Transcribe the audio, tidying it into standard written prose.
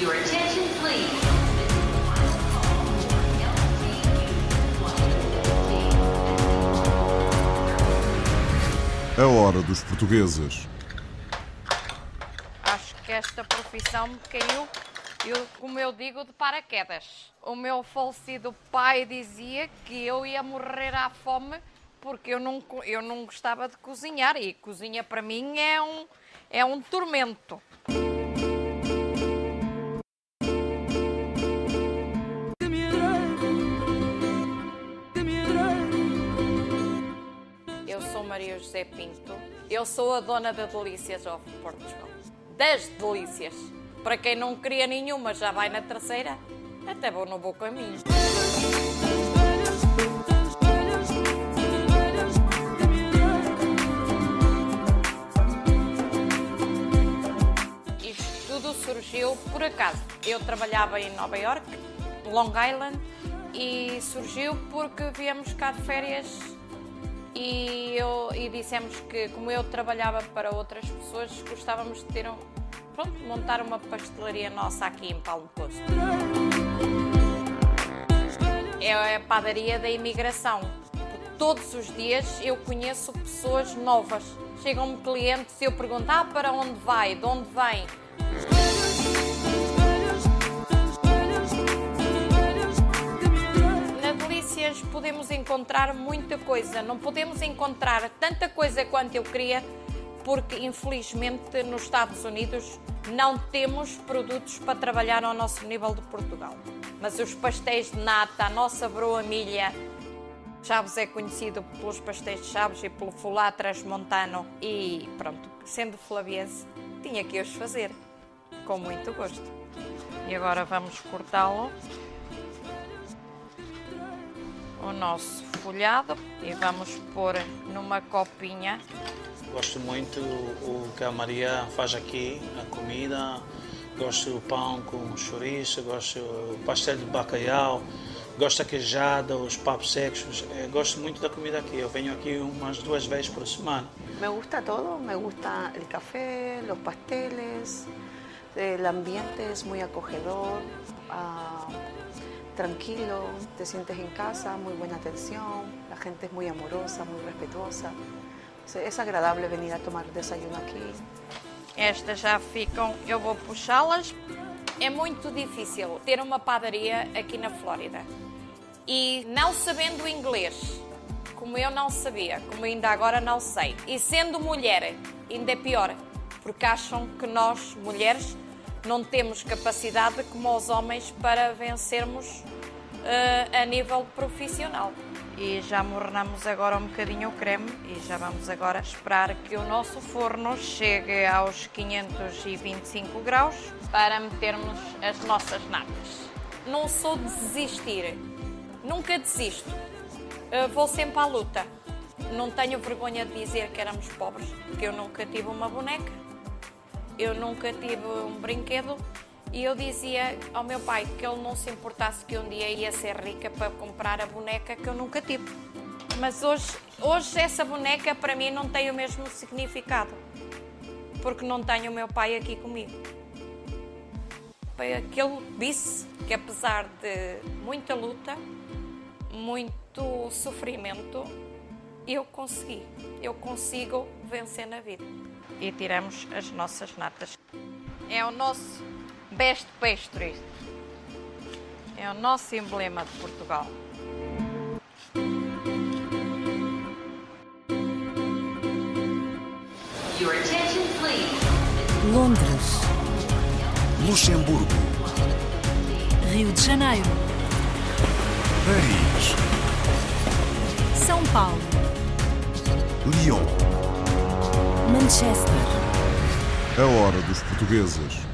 Your attention, please. A hora dos portugueses. Acho que esta profissão me caiu, como eu digo, de paraquedas. O meu falecido pai dizia que eu ia morrer à fome porque eu não gostava de cozinhar e cozinha para mim é um tormento. Maria José Pinto, eu sou a dona da Delícias of Portugal. 10 delícias. Para quem não queria nenhuma, já vai na terceira. Até vou no bom caminho. Isto tudo surgiu por acaso. Eu trabalhava em Nova York, Long Island, e surgiu porque viemos cá de férias. E dissemos que, como eu trabalhava para outras pessoas, gostávamos de ter montar uma pastelaria nossa aqui em Palm Coast. É a padaria da imigração. Todos os dias eu conheço pessoas novas. Chegam-me clientes e eu pergunto, para onde vai? De onde vem? Podemos encontrar muita coisa, não podemos encontrar tanta coisa quanto eu queria, porque infelizmente nos Estados Unidos não temos produtos para trabalhar ao nosso nível de Portugal. Mas os pastéis de nata, a nossa broamilha, Chaves é conhecido pelos pastéis de Chaves e pelo fubá transmontano e pronto, sendo flaviense, tinha que os fazer, com muito gosto. E agora vamos cortá-lo. O nosso folhado e vamos pôr numa copinha. Gosto muito o que a Maria faz aqui, a comida. Gosto do pão com chouriço, gosto do pastel de bacalhau, gosto da queijada, os papos secos. Gosto muito da comida aqui. Eu venho aqui umas 2 vezes por semana. Me gusta todo, me gusta o café, os pasteles, o ambiente é muito acogedor. Tranquilo, te sientes en casa, muy buena atención, la gente es muy amorosa, muy respetuosa. Es agradable venir a tomar desayuno aquí. Estas já ficam, eu vou puxá-las. É muito difícil ter uma padaria aqui na Flórida. E não sabendo inglês, como eu não sabia, como ainda agora não sei, e sendo mulher, ainda é pior, porque acham que nós, mulheres, não temos capacidade como os homens para vencermos a nível profissional. E já mornamos agora um bocadinho o creme e já vamos agora esperar que o nosso forno chegue aos 525 graus para metermos as nossas natas. Não sou de desistir, nunca desisto, vou sempre à luta. Não tenho vergonha de dizer que éramos pobres, porque eu nunca tive uma boneca. Eu nunca tive um brinquedo e eu dizia ao meu pai que ele não se importasse que um dia ia ser rica para comprar a boneca que eu nunca tive. Mas hoje essa boneca para mim não tem o mesmo significado, porque não tenho o meu pai aqui comigo. Foi aquele disse que apesar de muita luta, muito sofrimento, eu consigo vencer na vida. E tiramos as nossas natas. É o nosso best pastry. É o nosso emblema de Portugal. Your attention, please. Londres. Luxemburgo. Rio de Janeiro. Paris. São Paulo. Lyon. Manchester. A hora dos portugueses.